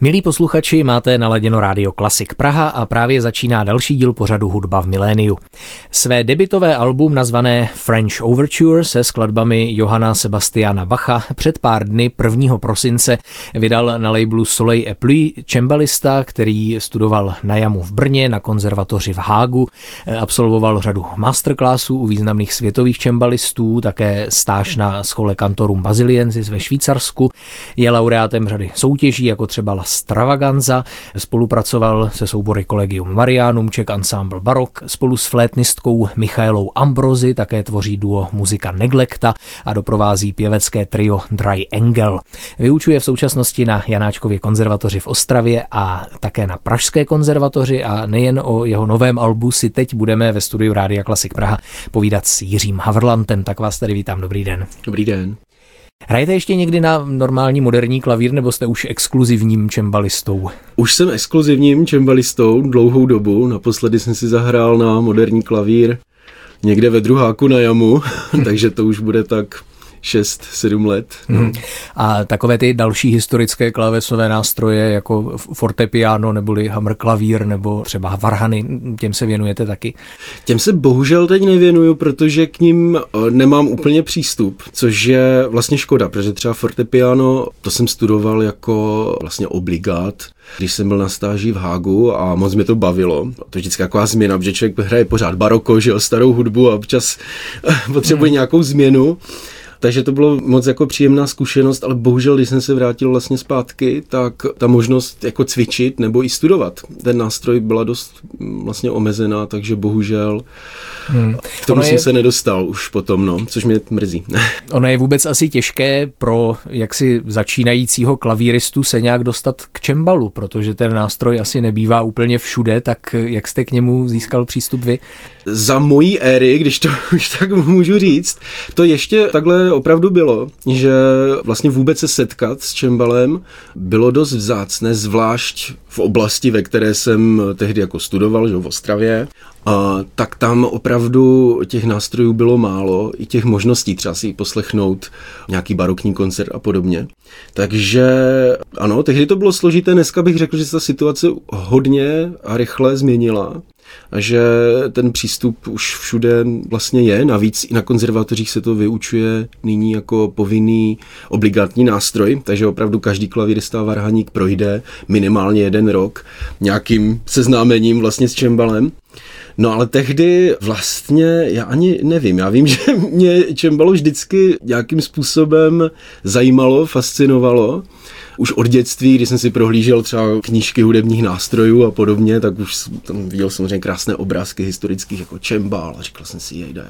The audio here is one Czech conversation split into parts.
Milí posluchači, máte naladěno Rádio Klasik Praha a právě začíná další díl pořadu Hudba v miléniu. Své debutové album nazvané French Overture se skladbami Johanna Sebastiana Bacha před pár dny 1. prosince vydal na labelu Soleil et Pluie čembalista, který studoval na Jamu v Brně, na konzervatoři v Hágu, absolvoval řadu masterclassů u významných světových čembalistů, také stáž na Schole Cantorum Basiliensis ve Švýcarsku, je laureátem řady soutěží, jako třeba Stravaganza, spolupracoval se soubory Collegium Marianum, Czech Ensemble Baroque, spolu s flétnistkou Michaelou Ambrosi také tvoří duo musica Neglecta a doprovází pěvecké trio Dry Angel. Vyučuje v současnosti na Janáčkově konzervatoři v Ostravě a také na Pražské konzervatoři a nejen o jeho novém albu si teď budeme ve studiu Rádia Klasik Praha povídat s Jiřím Havrlantem. Tak vás tady vítám, dobrý den. Dobrý den. Hrajete ještě někdy na normální moderní klavír, nebo jste už exkluzivním čembalistou? Už jsem exkluzivním čembalistou dlouhou dobu. Naposledy jsem si zahrál na moderní klavír někde ve druháku na Jamu, takže to už bude tak 6-7 let. No. A takové ty další historické klávesové nástroje, jako fortepiano, neboli hammerklavír, nebo třeba varhany, těm se věnujete taky? Těm se bohužel teď nevěnuju, protože k nim nemám úplně přístup, což je vlastně škoda, protože třeba fortepiano, to jsem studoval jako vlastně obligát, když jsem byl na stáži v Hágu a moc mě to bavilo. To je vždycky taková změna, protože člověk hraje pořád baroko, že jo, starou hudbu a občas potřebuje nějakou změnu. Takže to bylo moc jako příjemná zkušenost, ale bohužel, když jsem se vrátil vlastně zpátky, tak ta možnost jako cvičit nebo i studovat ten nástroj byla dost vlastně omezená, takže bohužel k tomu jsem se nedostal už potom, no, což mě mrzí. Ono je vůbec asi těžké pro jaksi začínajícího klavíristu se nějak dostat k čembalu, protože ten nástroj asi nebývá úplně všude, tak jak jste k němu získal přístup vy? Za mojí éry, když to už tak můžu říct, to ještě takhle opravdu bylo, že vlastně vůbec se setkat s čembalem bylo dost vzácné, zvlášť v oblasti, ve které jsem tehdy jako studoval, že v Ostravě, a tak tam opravdu těch nástrojů bylo málo, i těch možností třeba si poslechnout nějaký barokní koncert a podobně. Takže ano, tehdy to bylo složité, dneska bych řekl, že se ta situace hodně a rychle změnila a že ten přístup už všude vlastně je, navíc i na konzervatořích se to vyučuje nyní jako povinný obligátní nástroj, takže opravdu každý klavírista a varhaník projde minimálně jeden rok nějakým seznámením vlastně s čembalem. No ale tehdy vlastně, já ani nevím, já vím, že mě čembalo vždycky nějakým způsobem zajímalo, fascinovalo. Už od dětství, když jsem si prohlížel třeba knížky hudebních nástrojů a podobně, tak už tam viděl samozřejmě krásné obrázky historických jako čembal a říkal jsem si, jejda,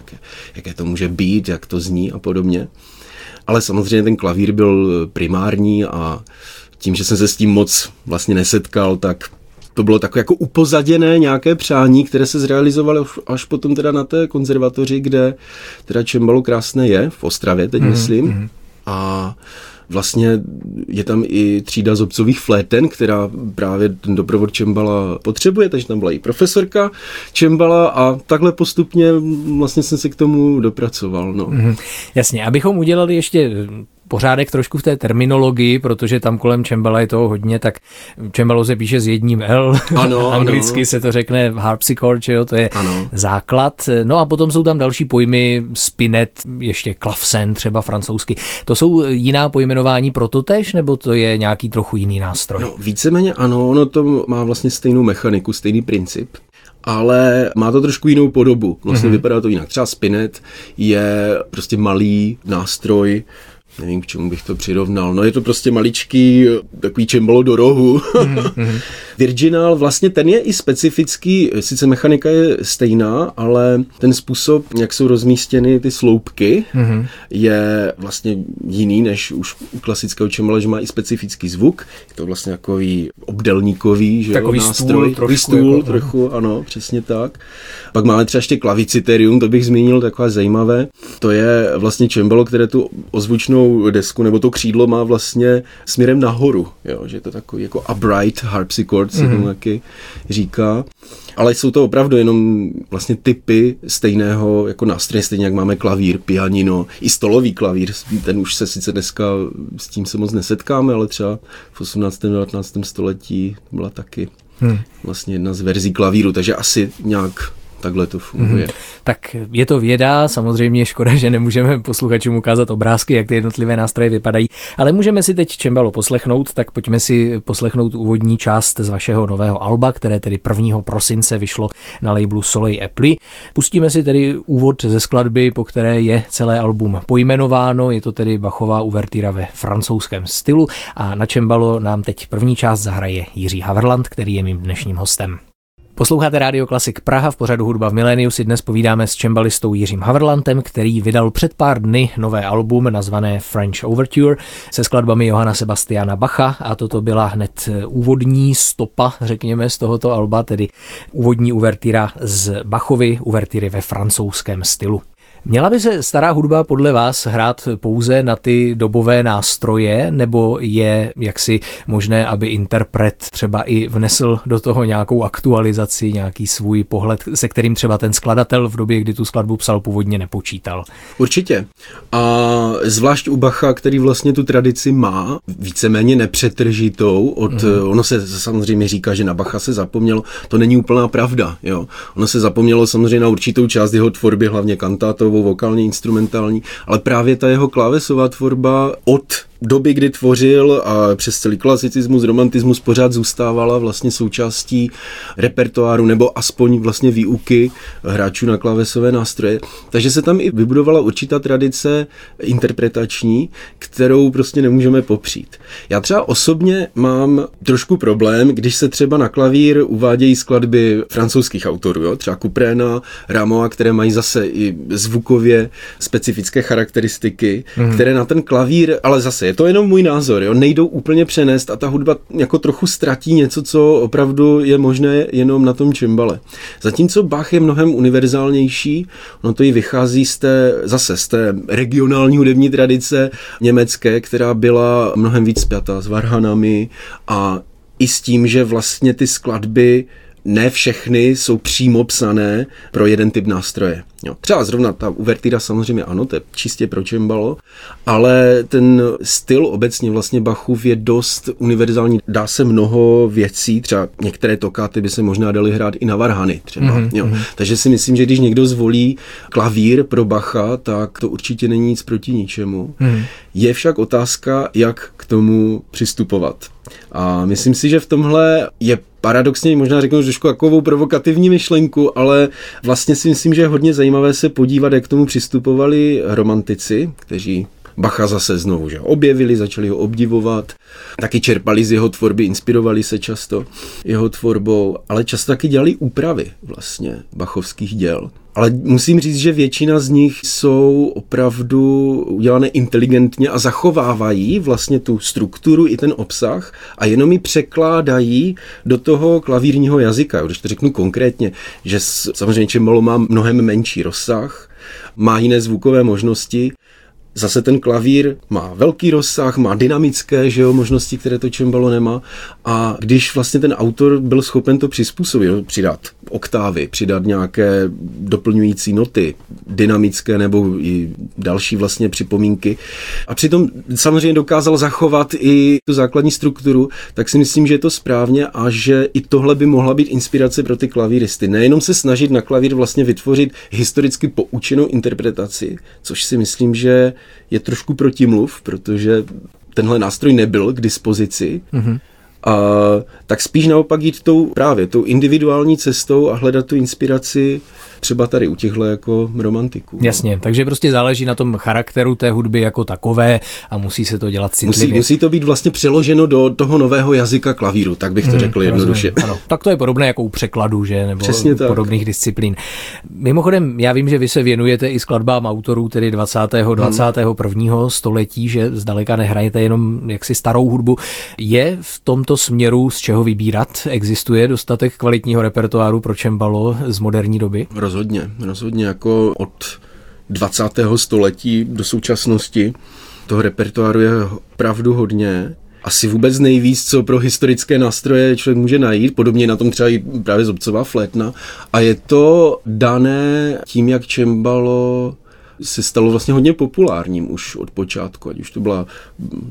jaké to může být, jak to zní a podobně. Ale samozřejmě ten klavír byl primární a tím, že jsem se s tím moc vlastně nesetkal, tak to bylo takové jako upozaděné nějaké přání, které se zrealizovalo až potom teda na té konzervatoři, kde teda čembalo krásné je, v Ostravě teď myslím. A vlastně je tam i třída zobcových fléten, která právě ten doprovod čembala potřebuje, takže tam byla i profesorka čembala a takhle postupně vlastně jsem se k tomu dopracoval. No. Jasně, abychom udělali ještě pořádek trošku v té terminologii, protože tam kolem čembala je toho hodně, tak čembalo se píše s jedním L, ano, anglicky ano. Se to řekne harpsichord, jo, to je ano. Základ, no a potom jsou tam další pojmy, spinet, ještě clavecin třeba francouzsky. To jsou jiná pojmenování pro totéž, nebo to je nějaký trochu jiný nástroj? No, víceméně ano, ono to má vlastně stejnou mechaniku, stejný princip, ale má to trošku jinou podobu, vlastně vypadá to jinak. Třeba spinet je prostě malý nástroj, nevím, k čemu bych to přirovnal. No je to prostě maličký, takový čembalo do rohu. Virginál, vlastně ten je i specifický, sice mechanika je stejná, ale ten způsob, jak jsou rozmístěny ty sloupky, je vlastně jiný než už u klasického čembala, že má i specifický zvuk. Je to vlastně takový obdelníkový, že takový jo, nástroj. Takový stůl jako, trochu, ano, přesně tak. Pak máme třeba ještě klaviciterium, to bych zmínil, takové zajímavé. To je vlastně čembalo, které tu ozvučnou červenou desku, nebo to křídlo má vlastně směrem nahoru, jo, že je to takový jako upright harpsichord, se tomu taky říká. Ale jsou to opravdu jenom vlastně typy stejného jako nástroje, stejně jak máme klavír, pianino, i stolový klavír, ten už se sice dneska s tím se moc nesetkáme, ale třeba v 18. a 19. století to byla taky vlastně jedna z verzí klavíru, takže asi nějak takhle to funguje. Tak je to věda, samozřejmě škoda, že nemůžeme posluchačům ukázat obrázky, jak ty jednotlivé nástroje vypadají, ale můžeme si teď čembalo poslechnout, tak pojďme si poslechnout úvodní část z vašeho nového alba, které tedy 1. prosince vyšlo na labelu Soleil et Pluie. Pustíme si tedy úvod ze skladby, po které je celé album pojmenováno, je to tedy Bachová uvertýra ve francouzském stylu a na čembalo nám teď první část zahraje Jiří Havrlant, který je mým dnešním hostem. Posloucháte Rádio Klasik Praha, v pořadu Hudba v miléniu si dnes povídáme s čembalistou Jiřím Havrlantem, který vydal před pár dny nové album nazvané French Overture se skladbami Johanna Sebastiana Bacha a toto byla hned úvodní stopa, řekněme, z tohoto alba, tedy úvodní uvertýra z Bachovy uvertýry ve francouzském stylu. Měla by se stará hudba podle vás hrát pouze na ty dobové nástroje, nebo je jaksi možné, aby interpret třeba i vnesl do toho nějakou aktualizaci, nějaký svůj pohled, se kterým třeba ten skladatel v době, kdy tu skladbu psal, původně nepočítal? Určitě. A zvlášť u Bacha, který vlastně tu tradici má, víceméně nepřetržitou, ono se samozřejmě říká, že na Bacha se zapomnělo, to není úplná pravda. Jo. Ono se zapomnělo samozřejmě na určitou část jeho tvorby, hlavně kantátovou, vokálně instrumentální, ale právě ta jeho klávesová tvorba od doby, kdy tvořil a přes celý klasicismus, romantismus pořád zůstávala vlastně součástí repertoáru nebo aspoň vlastně výuky hráčů na klávesové nástroje. Takže se tam i vybudovala určitá tradice interpretační, kterou prostě nemůžeme popřít. Já třeba osobně mám trošku problém, když se třeba na klavír uvádějí skladby francouzských autorů, jo? Třeba Couperina, Rameau, které mají zase i zvukově specifické charakteristiky, které na ten klavír, ale zase je to jenom můj názor, jo, nejdou úplně přenést a ta hudba jako trochu ztratí něco, co opravdu je možné jenom na tom čembale. Zatímco Bach je mnohem univerzálnější, ono to i vychází z té regionální hudební tradice německé, která byla mnohem víc spjatá s varhanami a i s tím, že vlastně ty skladby ne všechny jsou přímo psané pro jeden typ nástroje. Jo. Třeba zrovna ta uvertýra samozřejmě ano, to je čistě pro čembalo, ale ten styl obecně vlastně Bachův je dost univerzální. Dá se mnoho věcí, třeba některé tokáty by se možná daly hrát i na varhany třeba. Jo. Takže si myslím, že když někdo zvolí klavír pro Bacha, tak to určitě není nic proti ničemu. Je však otázka, jak k tomu přistupovat. A myslím si, že v tomhle je paradoxně možná řeknu trošku takovou provokativní myšlenku, ale vlastně si myslím, že je hodně zajímavé se podívat, jak k tomu přistupovali romantici, kteří Bacha zase znovu že objevili, začali ho obdivovat, taky čerpali z jeho tvorby, inspirovali se často jeho tvorbou, ale často taky dělali úpravy vlastně bachovských děl. Ale musím říct, že většina z nich jsou opravdu udělané inteligentně a zachovávají vlastně tu strukturu i ten obsah a jenom ji překládají do toho klavírního jazyka. Když to řeknu konkrétně, že samozřejmě čembalo má mnohem menší rozsah, má jiné zvukové možnosti. Zase ten klavír má velký rozsah, má dynamické, že jo, možnosti, které to čembalo nemá. A když vlastně ten autor byl schopen to přizpůsobit, přidat oktávy, přidat nějaké doplňující noty, dynamické nebo i další vlastně připomínky. A přitom samozřejmě dokázal zachovat i tu základní strukturu, tak si myslím, že je to správně a že i tohle by mohla být inspirace pro ty klavíristy. Nejenom se snažit na klavír vlastně vytvořit historicky poučenou interpretaci, což si myslím, že je trošku protimluv, protože tenhle nástroj nebyl k dispozici. A tak spíš naopak jít tou individuální cestou a hledat tu inspiraci třeba tady u těchto jako romantiků. Jasně, takže prostě záleží na tom charakteru té hudby jako takové a musí se to dělat citlivě. Musí to být vlastně přeloženo do toho nového jazyka klavíru, tak bych to řekl jednoduše. Ano, tak to je podobné jako u překladu, že? Nebo podobných disciplín. Mimochodem, já vím, že vy se věnujete i skladbám autorů, tedy 21. století, že zdaleka nehrajete jenom jaksi starou hudbu. Je v tomto směru z čeho vybírat? Existuje dostatek kvalitního repertoáru pro čembalo z moderní doby? Rozhodně jako od 20. století do současnosti Toho repertoáru je opravdu hodně. Asi vůbec nejvíc, co pro historické nástroje člověk může najít, podobně na tom třeba i právě Zobcová flétna. A je to dané tím, jak čembalo se stalo vlastně hodně populárním už od počátku, ať už to byla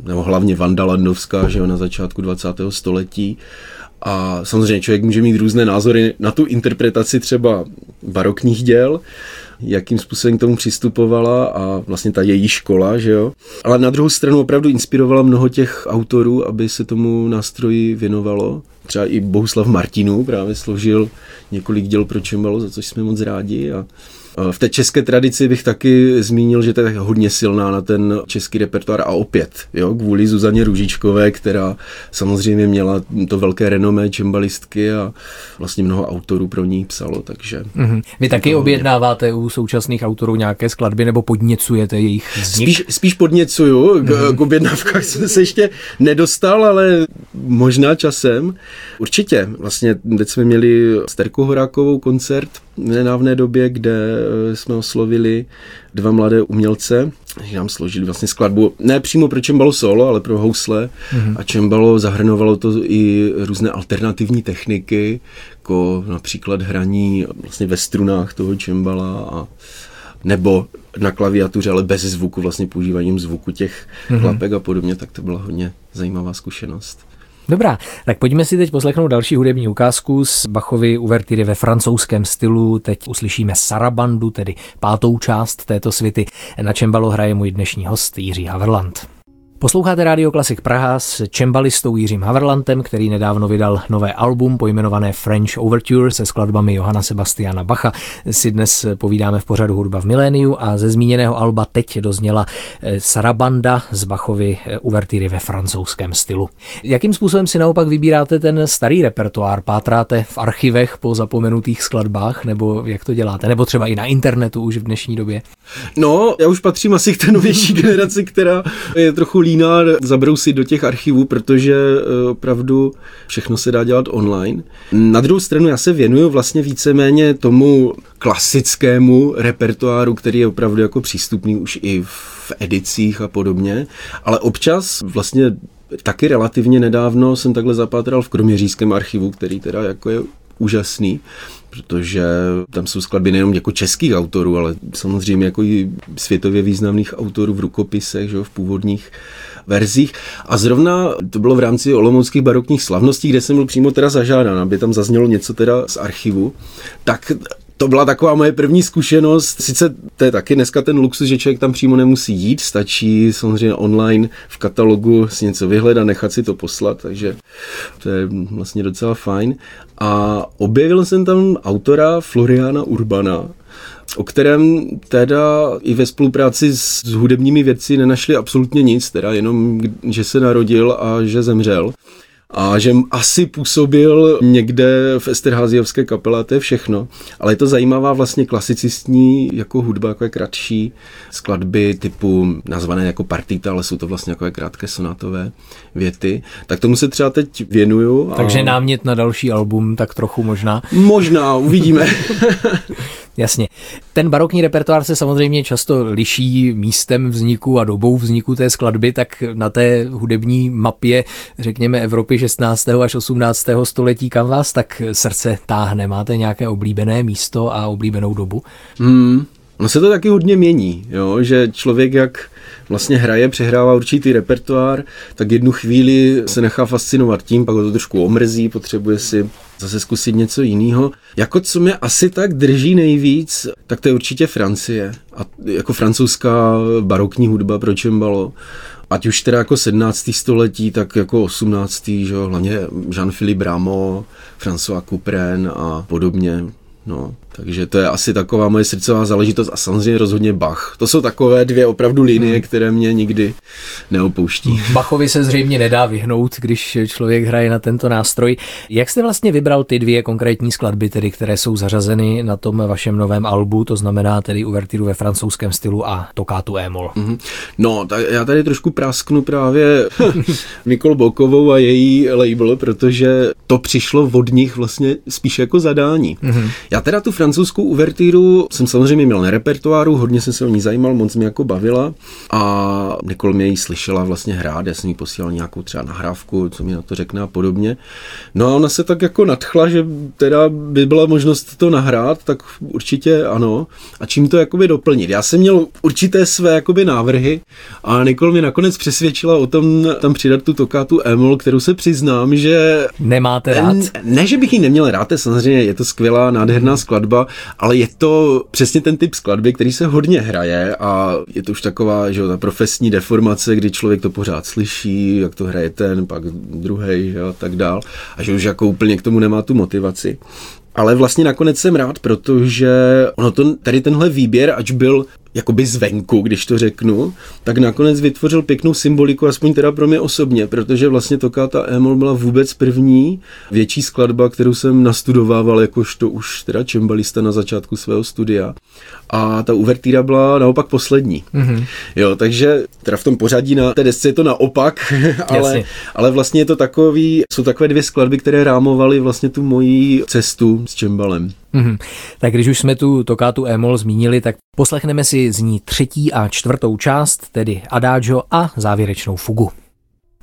nebo hlavně Vanda Ladnovská, že jo, na začátku 20. století. A samozřejmě člověk může mít různé názory na tu interpretaci třeba barokních děl, jakým způsobem k tomu přistupovala a vlastně ta její škola, že jo. Ale na druhou stranu opravdu inspirovala mnoho těch autorů, aby se tomu nástroji věnovalo. Třeba i Bohuslav Martinů právě složil několik děl pro čembalo, za což jsme moc rádi. A v té české tradici bych taky zmínil, že to je hodně silná na ten český repertoár a opět, jo, kvůli Zuzaně Růžičkové, která samozřejmě měla to velké renomé čembalistky a vlastně mnoho autorů pro ní psalo, takže... Mm-hmm. Vy taky objednáváte u současných autorů nějaké skladby nebo podněcujete jejich vznik? Spíš podněcuju, k objednávkách jsem se ještě nedostal, ale možná časem. Určitě, vlastně teď jsme měli Sterko Horákovou koncert v nedávné době, kde jsme oslovili dva mladé umělce, že nám složili vlastně skladbu, ne přímo pro čembalo solo, ale pro housle a čembalo zahrnovalo to i různé alternativní techniky, jako například hraní vlastně ve strunách toho čembala a nebo na klaviatuře, ale bez zvuku, vlastně používáním zvuku těch klapek a podobně, tak to byla hodně zajímavá zkušenost. Dobrá, tak pojďme si teď poslechnout další hudební ukázku z Bachovy uvertýry ve francouzském stylu. Teď uslyšíme sarabandu, tedy pátou část této svity. Na čembalo hraje můj dnešní host Jiří Havrlant. Posloucháte Rádio Klasik Praha s čembalistou Jiřím Havrlantem, který nedávno vydal nové album pojmenované French Overture se skladbami Johanna Sebastiana Bacha. Si dnes povídáme v pořadu Hudba v miléniu a ze zmíněného alba teď dozněla sarabanda z Bachovy uvertýry ve francouzském stylu. Jakým způsobem si naopak vybíráte ten starý repertoár? Pátráte v archivech po zapomenutých skladbách nebo jak to děláte? Nebo třeba i na internetu už v dnešní době? No, já už patřím asi k té novější generaci, která je trochu líná zabrousit do těch archivů, protože opravdu všechno se dá dělat online. Na druhou stranu já se věnuju vlastně víceméně tomu klasickému repertoáru, který je opravdu jako přístupný už i v edicích a podobně, ale občas vlastně taky relativně nedávno jsem takhle zapátral v Kroměřížském archivu, který teda jako je úžasný, protože tam jsou skladby nejenom jako českých autorů, ale samozřejmě jako i světově významných autorů v rukopisech, že jo, v původních verzích. A zrovna to bylo v rámci Olomouckých barokních slavností, kde jsem byl přímo teda zažádán, aby tam zaznělo něco teda z archivu. Tak to byla taková moje první zkušenost. Sice to je taky dneska ten luxus, že člověk tam přímo nemusí jít, stačí samozřejmě online v katalogu si něco vyhledat, nechat si to poslat, takže to je vlastně docela fajn. A objevil jsem tam autora Floriana Urbana, o kterém teda i ve spolupráci s hudebními vědci nenašli absolutně nic, teda jenom, že se narodil a že zemřel. A že asi působil někde v Esterházyovské kapele, to je všechno. Ale je to zajímavá vlastně klasicistní jako hudba, jako je kratší skladby typu nazvané jako partita, ale jsou to vlastně jako krátké sonátové věty. Tak tomu se třeba teď věnuju. A... takže námět na další album, tak trochu možná. Možná, uvidíme. Jasně. Ten barokní repertoár se samozřejmě často liší místem vzniku a dobou vzniku té skladby, tak na té hudební mapě, řekněme, Evropy 16. až 18. století, kam vás tak srdce táhne? Máte nějaké oblíbené místo a oblíbenou dobu? No se to taky hodně mění, jo? Že člověk jak vlastně hraje, přehrává určitý repertoár, tak jednu chvíli se nechá fascinovat tím, pak ho to trošku omrzí, potřebuje si zase zkusit něco jiného. Jako co mě asi tak drží nejvíc, tak to je určitě Francie. A jako francouzská barokní hudba pro čembalo. Ať už teda jako 17. století, tak jako 18. že jo, hlavně Jean-Philippe Rameau, François Couperin a podobně. No, takže to je asi taková moje srdcová záležitost a samozřejmě rozhodně Bach. To jsou takové dvě opravdu linie, které mě nikdy neopouští. Bachovi se zřejmě nedá vyhnout, když člověk hraje na tento nástroj. Jak jste vlastně vybral ty dvě konkrétní skladby, tedy, které jsou zařazeny na tom vašem novém albu, to znamená tedy uvertýru ve francouzském stylu a tokátu e-moll? No, tak já tady trošku prásknu právě Nikol Bokovou a její label, protože to přišlo od nich vlastně spíš jako zadání. Já teda tu francouzskou uvertýru jsem samozřejmě měl na repertoáru, hodně jsem se o ní zajímal, moc mě jako bavila a Nikol mě ji slyšela vlastně hrát, já jsem jí posílal nějakou třeba nahrávku, co mi na to řekne a podobně. No a ona se tak jako nadchla, že teda by byla možnost to nahrát, tak určitě ano. A čím to jakoby doplnit? Já jsem měl určité své jakoby návrhy a Nikol mě nakonec přesvědčila o tom tam přidat tu tokátu e-moll, kterou se přiznám, že... Nemáte rád? Ne, že bych ji neměl rád, samozřejmě je to skvělá, nádherná skladba, ale je to přesně ten typ skladby, který se hodně hraje a je to už taková, že jo, ta profesní deformace, kdy člověk to pořád slyší, jak to hraje ten, pak druhej, že jo, a tak dál. A že už jako úplně k tomu nemá tu motivaci. Ale vlastně nakonec jsem rád, protože ono to, tady tenhle výběr, ač byl jakoby zvenku, když to řeknu, tak nakonec vytvořil pěknou symboliku, aspoň teda pro mě osobně, protože vlastně tokáta e-moll byla vůbec první větší skladba, kterou jsem nastudovával jakožto už teda čembalista na začátku svého studia. A ta uvertýra byla naopak poslední. Mm-hmm. Jo, takže teda v tom pořadí na té desce je to naopak, ale vlastně je to takový, jsou takové dvě skladby, které rámovaly vlastně tu moji cestu s čembalem. Mm-hmm. Tak když už jsme tu tokátu e-moll zmínili, tak poslechneme si z ní třetí a čtvrtou část, tedy Adagio a závěrečnou fugu.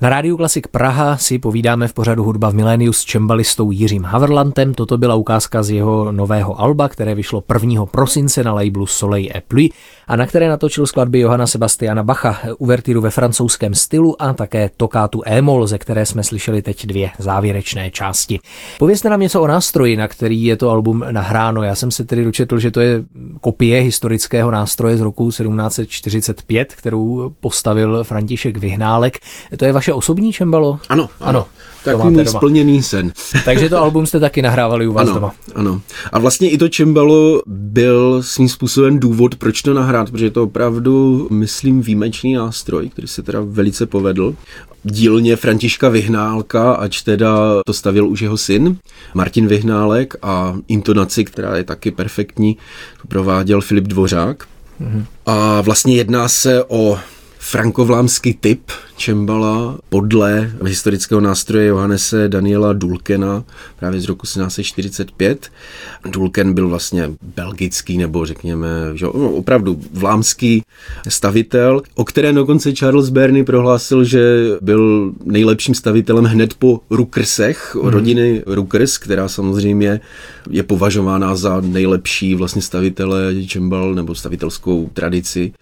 Na Rádiu Klasik Praha si povídáme v pořadu Hudba v miléniu s čembalistou Jiřím Havrlantem. Toto byla ukázka z jeho nového alba, které vyšlo 1. prosince na labelu Soleil et Pluie a na které natočil skladby Johanna Sebastiana Bacha, uvertýru ve francouzském stylu a také tokátu e-moll, ze které jsme slyšeli teď dvě závěrečné části. Povězte nám něco o nástroji, na který je to album nahráno. Já jsem se tedy dočetl, že to je kopie historického nástroje z roku 1745, kterou postavil František Vihnálek. To je vaše osobní čembalo? Ano. Takový splněný sen. Takže to album jste taky nahrávali u vás doma. Ano. A vlastně i to čembalo byl svým způsobem důvod, proč to nahrát, protože to opravdu, myslím, výjimečný nástroj, který se teda velice povedl. Dílně Františka Vihnálka, ač teda to stavěl už jeho syn, Martin Vihnálek, a intonaci, která je taky perfektní, prováděl Filip Dvořák. Mhm. A vlastně jedná se o frankovlámský typ čembala podle historického nástroje Johannese Daniela Dulkena právě z roku 1745. Dulken byl vlastně belgický nebo řekněme, že opravdu vlámský stavitel, o kterém dokonce Charles Burney prohlásil, že byl nejlepším stavitelem hned po Rukersech, rodiny Rukers, která samozřejmě je považována za nejlepší vlastně stavitele čembal nebo stavitelskou tradici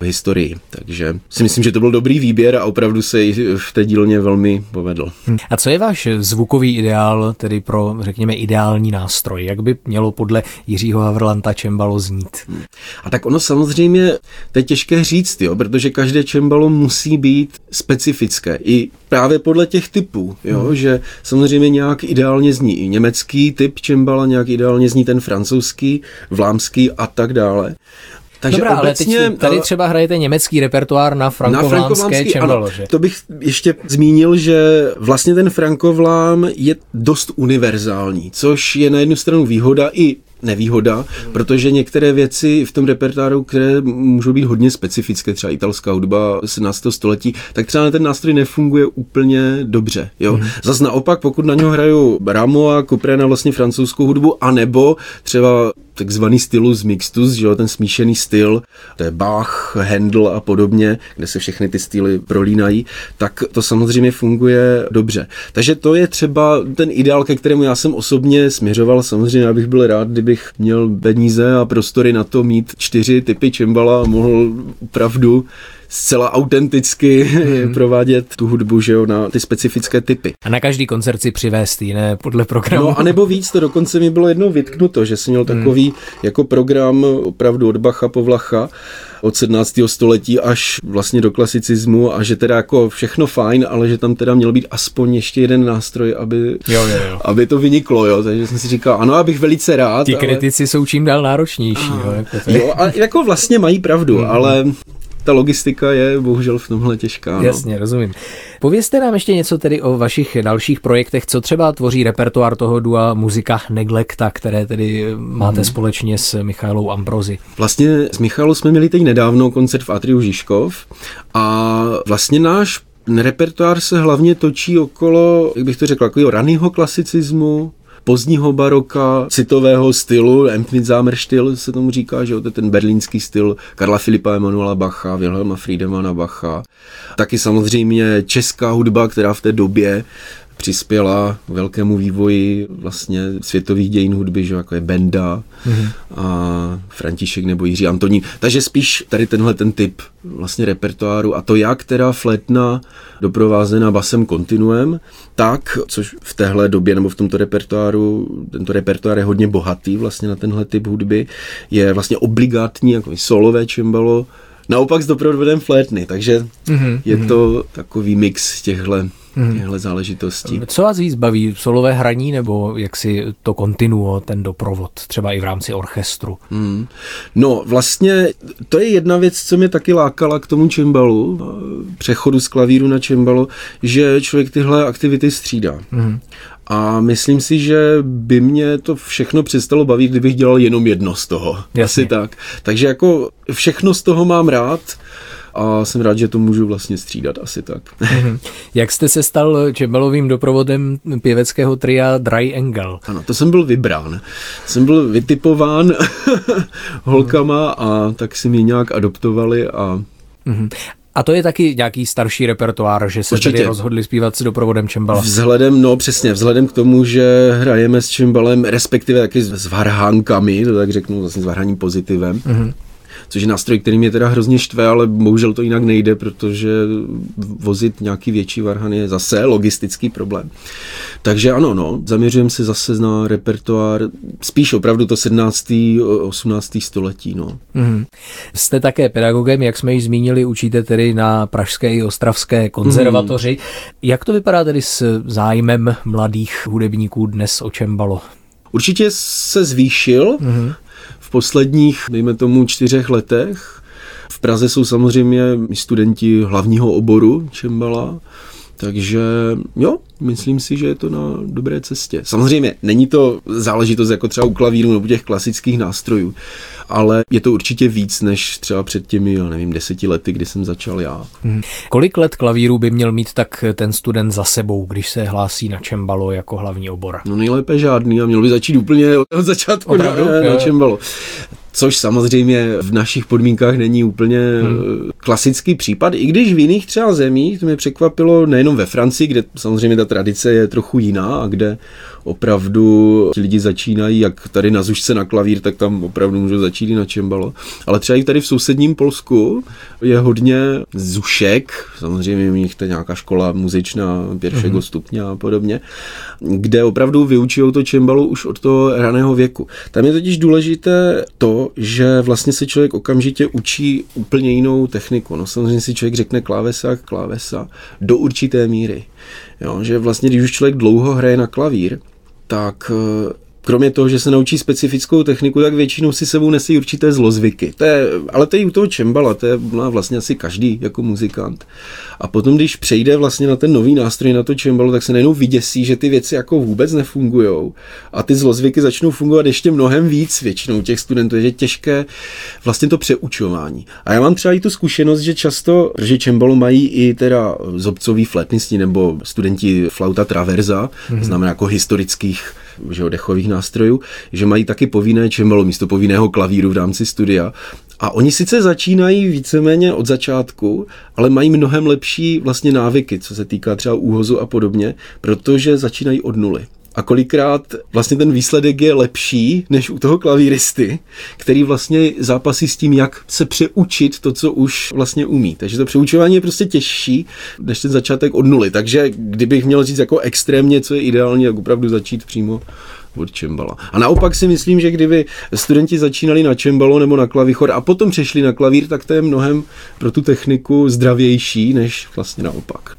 v historii. Takže si myslím, že to byl dobrý výběr a opravdu se v té dílně velmi povedl. A co je váš zvukový ideál, tedy pro, řekněme, ideální nástroj? Jak by mělo podle Jiřího Havrlanta čembalo znít? A tak ono samozřejmě, to je těžké říct, jo, protože každé čembalo musí být specifické. I právě podle těch typů, jo, že samozřejmě nějak ideálně zní i německý typ čembala, nějak ideálně zní ten francouzský, vlámský a tak dále. Takže dobrá, obecně, ale teď tady třeba hrajete německý repertoár na frankovlámské čembalo, že? To bych ještě zmínil, že vlastně ten frankovlám je dost univerzální, což je na jednu stranu výhoda i nevýhoda, protože některé věci v tom repertoáru, které můžou být hodně specifické, třeba italská hudba 17. století, tak třeba ten nástroj nefunguje úplně dobře. Jo? Zas naopak, pokud na něho hrajou Rameau a Couperin na vlastně francouzskou hudbu, anebo třeba takzvaný stylus mixtus, že jo, ten smíšený styl, to je Bach, Handel a podobně, kde se všechny ty styly prolínají, tak to samozřejmě funguje dobře. Takže to je třeba ten ideál, ke kterému já jsem osobně směřoval. Samozřejmě já bych byl rád, kdybych měl peníze a prostory na to mít 4 typy čembala a mohl opravdu zcela autenticky provádět tu hudbu, že jo, na ty specifické typy. A na každý koncert si přivést jiné podle programu. No, anebo víc, to dokonce mi bylo jednou vytknuto, že jsem měl takový jako program opravdu od Bacha po Vlacha, od 17. století až vlastně do klasicismu a že teda jako všechno fajn, ale že tam teda měl být aspoň ještě jeden nástroj, aby to vyniklo, jo, takže jsem si říkal, ano, abych velice rád. Ti kritici jsou čím dál náročnější. A jako vlastně mají pravdu, ale ta logistika je bohužel v tomhle těžká. Jasně, no. Rozumím. Povězte nám ještě něco tedy o vašich dalších projektech, co třeba tvoří repertoár toho dua musica Neglecta, které tedy máte společně s Michaelou Ambrosi. Vlastně s Michaelou jsme měli teď nedávno koncert v Atriu Žižkov a vlastně náš repertoár se hlavně točí okolo, jak bych to řekl, takového raného klasicismu, pozdního baroka, citového stylu, Empfindsamer-Stil se tomu říká, že to je ten berlínský styl Karla Filipa Emanuela Bacha, Wilhelma Friedemana Bacha. Taky samozřejmě česká hudba, která v té době přispěla k velkému vývoji vlastně světových dějin hudby, že jako je Benda a František nebo Jiří Antonín. Takže spíš tady tenhle ten typ vlastně repertoáru a to jak teda flétna doprovázená basem kontinuem, tak, což v téhle době nebo v tomto repertoáru, tento repertoár je hodně bohatý vlastně na tenhle typ hudby, je vlastně obligátní jako solové čembalo, naopak s doprovodem flétny, takže je to takový mix těchhle záležitostí. Co vás víc baví? Solové hraní nebo jak si to kontinuo, ten doprovod, třeba i v rámci orchestru? No vlastně to je jedna věc, co mě taky lákala k tomu čembalu, přechodu z klavíru na čembalo, že člověk tyhle aktivity střídá. A myslím si, že by mě to všechno přestalo bavit, kdybych dělal jenom jedno z toho. Jasně. Asi tak. Takže jako všechno z toho mám rád a jsem rád, že to můžu vlastně střídat asi tak. Jak jste se stal čembalovým doprovodem pěveckého tria Dry Angel? Ano, to jsem byl vybrán. Jsem byl vytipován holkama a tak si mě nějak adoptovali a... A to je taky nějaký starší repertoár, že se tedy rozhodli zpívat s doprovodem čembala. Vzhledem k tomu, že hrajeme s čembalem, respektive taky s varhánkami, to tak řeknu, vlastně s varháním pozitivem. Což je nástroj, který mě teda hrozně štve, ale bohužel to jinak nejde, protože vozit nějaký větší varhan je zase logistický problém. Takže ano, zaměřujeme se zase na repertoár, spíš opravdu to 17. 18. století. Jste také pedagogem, jak jsme již zmínili, učíte tedy na Pražské i Ostravské konzervatoři. Jak to vypadá tedy s zájmem mladých hudebníků dnes o čembalo? Určitě se zvýšil, v posledních, dejme tomu, 4 letech. V Praze jsou samozřejmě studenti hlavního oboru čembala, takže jo, myslím si, že je to na dobré cestě. Samozřejmě není to záležitost jako třeba u klavíru nebo těch klasických nástrojů, ale je to určitě víc než třeba před těmi, 10 lety, kdy jsem začal já. Kolik let klavíru by měl mít tak ten student za sebou, když se hlásí na čembalo jako hlavní obor? No nejlépe žádný a měl by začít úplně od začátku na čembalo. Což samozřejmě v našich podmínkách není úplně klasický případ, i když v jiných třeba zemích, to mě překvapilo, nejenom ve Francii, kde samozřejmě ta tradice je trochu jiná a kde opravdu ti lidi začínají, jak tady na zušce na klavír, tak tam opravdu můžou začít i na čembalo. Ale třeba i tady v sousedním Polsku je hodně zušek, samozřejmě u nich to je nějaká škola muzičná, 1. stupně a podobně, kde opravdu vyučují to čembalo už od toho raného věku. Tam je totiž důležité to, že vlastně se člověk okamžitě učí úplně jinou techniku. No samozřejmě si člověk řekne klávesa do určité míry. Jo, že vlastně, když už člověk dlouho hraje na klavír, tak kromě toho, že se naučí specifickou techniku, tak většinou si sebou nesí určité zlozvyky. Ale to je u toho čembala, to je vlastně asi každý jako muzikant. A potom, když přejde vlastně na ten nový nástroj, na to čembalo, tak se najednou vyděsí, že ty věci jako vůbec nefungujou. A ty zlozvyky začnou fungovat ještě mnohem víc většinou těch studentů. Je těžké vlastně to přeučování. A já mám třeba i tu zkušenost, že často, že čembalo mají i teda zobcoví flétnisti nebo studenti flauta traverza, znamená jako historických, že dechových nástrojů, že mají taky povinné čembalo místo povinného klavíru v rámci studia. A oni sice začínají víceméně od začátku, ale mají mnohem lepší vlastně návyky, co se týká třeba úhozu a podobně, protože začínají od nuly. A kolikrát vlastně ten výsledek je lepší než u toho klavíristy, který vlastně zápasí s tím, jak se přeučit to, co už vlastně umí. Takže to přeučování je prostě těžší než ten začátek od nuly. Takže kdybych měl říct jako extrémně, co je ideální, tak opravdu začít přímo od čembala. A naopak si myslím, že kdyby studenti začínali na čembalo nebo na klavichor a potom přešli na klavír, tak to je mnohem pro tu techniku zdravější než vlastně naopak.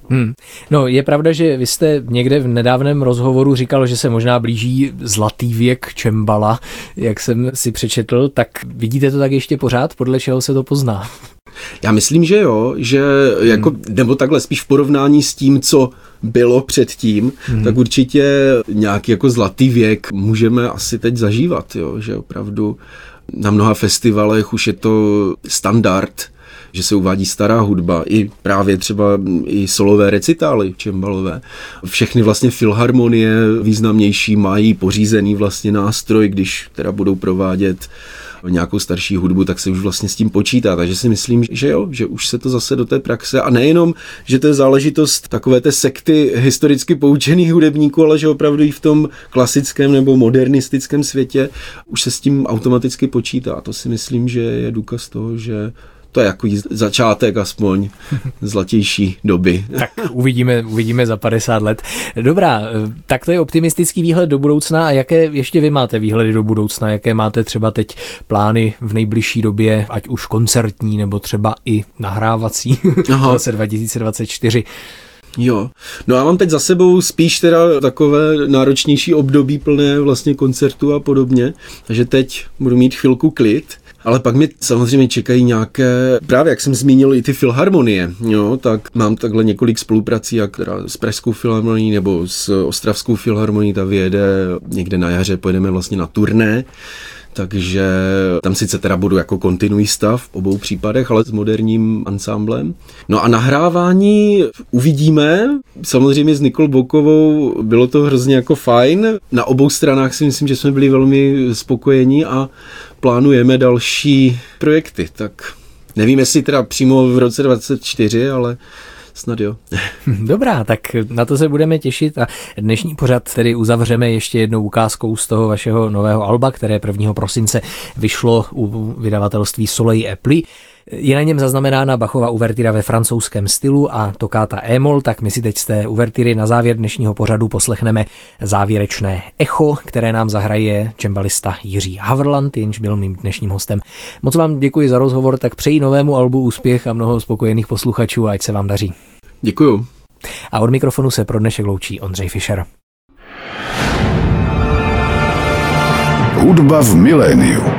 No je pravda, že vy jste někde v nedávném rozhovoru říkal, že se možná blíží zlatý věk čembala, jak jsem si přečetl, tak vidíte to tak ještě pořád, podle čeho se to pozná? Já myslím, že jo, že jako, nebo takhle spíš v porovnání s tím, co bylo předtím, tak určitě nějaký jako zlatý věk můžeme asi teď zažívat, jo, že opravdu na mnoha festivalech už je to standard, že se uvádí stará hudba, i právě třeba i solové recitály čembalové. Všechny vlastně filharmonie významnější mají pořízený vlastně nástroj, když teda budou provádět nějakou starší hudbu, tak se už vlastně s tím počítá. Takže si myslím, že jo, že už se to zase do té praxe, a nejenom, že to je záležitost takové té sekty historicky poučených hudebníků, ale že opravdu i v tom klasickém nebo modernistickém světě už se s tím automaticky počítá. A to si myslím, že je důkaz toho, že to je jako začátek aspoň zlatější doby. Tak uvidíme za 50 let. Dobrá, tak to je optimistický výhled do budoucna. A jaké ještě vy máte výhledy do budoucna? Jaké máte třeba teď plány v nejbližší době, ať už koncertní, nebo třeba i nahrávací v roce 2024? Jo, no já mám teď za sebou spíš teda takové náročnější období plné vlastně koncertů a podobně, takže teď budu mít chvilku klid. Ale pak mě samozřejmě čekají nějaké, právě jak jsem zmínil, i ty filharmonie, jo, tak mám takhle několik spoluprací, jak teda s Pražskou filharmonií nebo s Ostravskou filharmonií, ta vyjede někde na jaře, pojedeme vlastně na turné, takže tam sice teda budu jako kontinuista v obou případech, ale s moderním ansámblem. No a nahrávání uvidíme, samozřejmě s Nikol Bokovou bylo to hrozně jako fajn, na obou stranách si myslím, že jsme byli velmi spokojení a plánujeme další projekty, tak nevím, jestli teda přímo v roce 2024, ale snad jo. Dobrá, tak na to se budeme těšit a dnešní pořad tedy uzavřeme ještě jednou ukázkou z toho vašeho nového alba, které 1. prosince vyšlo u vydavatelství Soleil et Pluie. Je na něm zaznamenána Bachova uvertýra ve francouzském stylu a tokáta e-moll, tak my si teď z té uvertýry na závěr dnešního pořadu poslechneme závěrečné echo, které nám zahraje čembalista Jiří Havrlant, jenž byl mým dnešním hostem. Moc vám děkuji za rozhovor, tak přeji novému albu úspěch a mnoho spokojených posluchačů, ať se vám daří. Děkuju. A od mikrofonu se pro dnešek loučí Ondřej Fischer. Hudba v miléniu.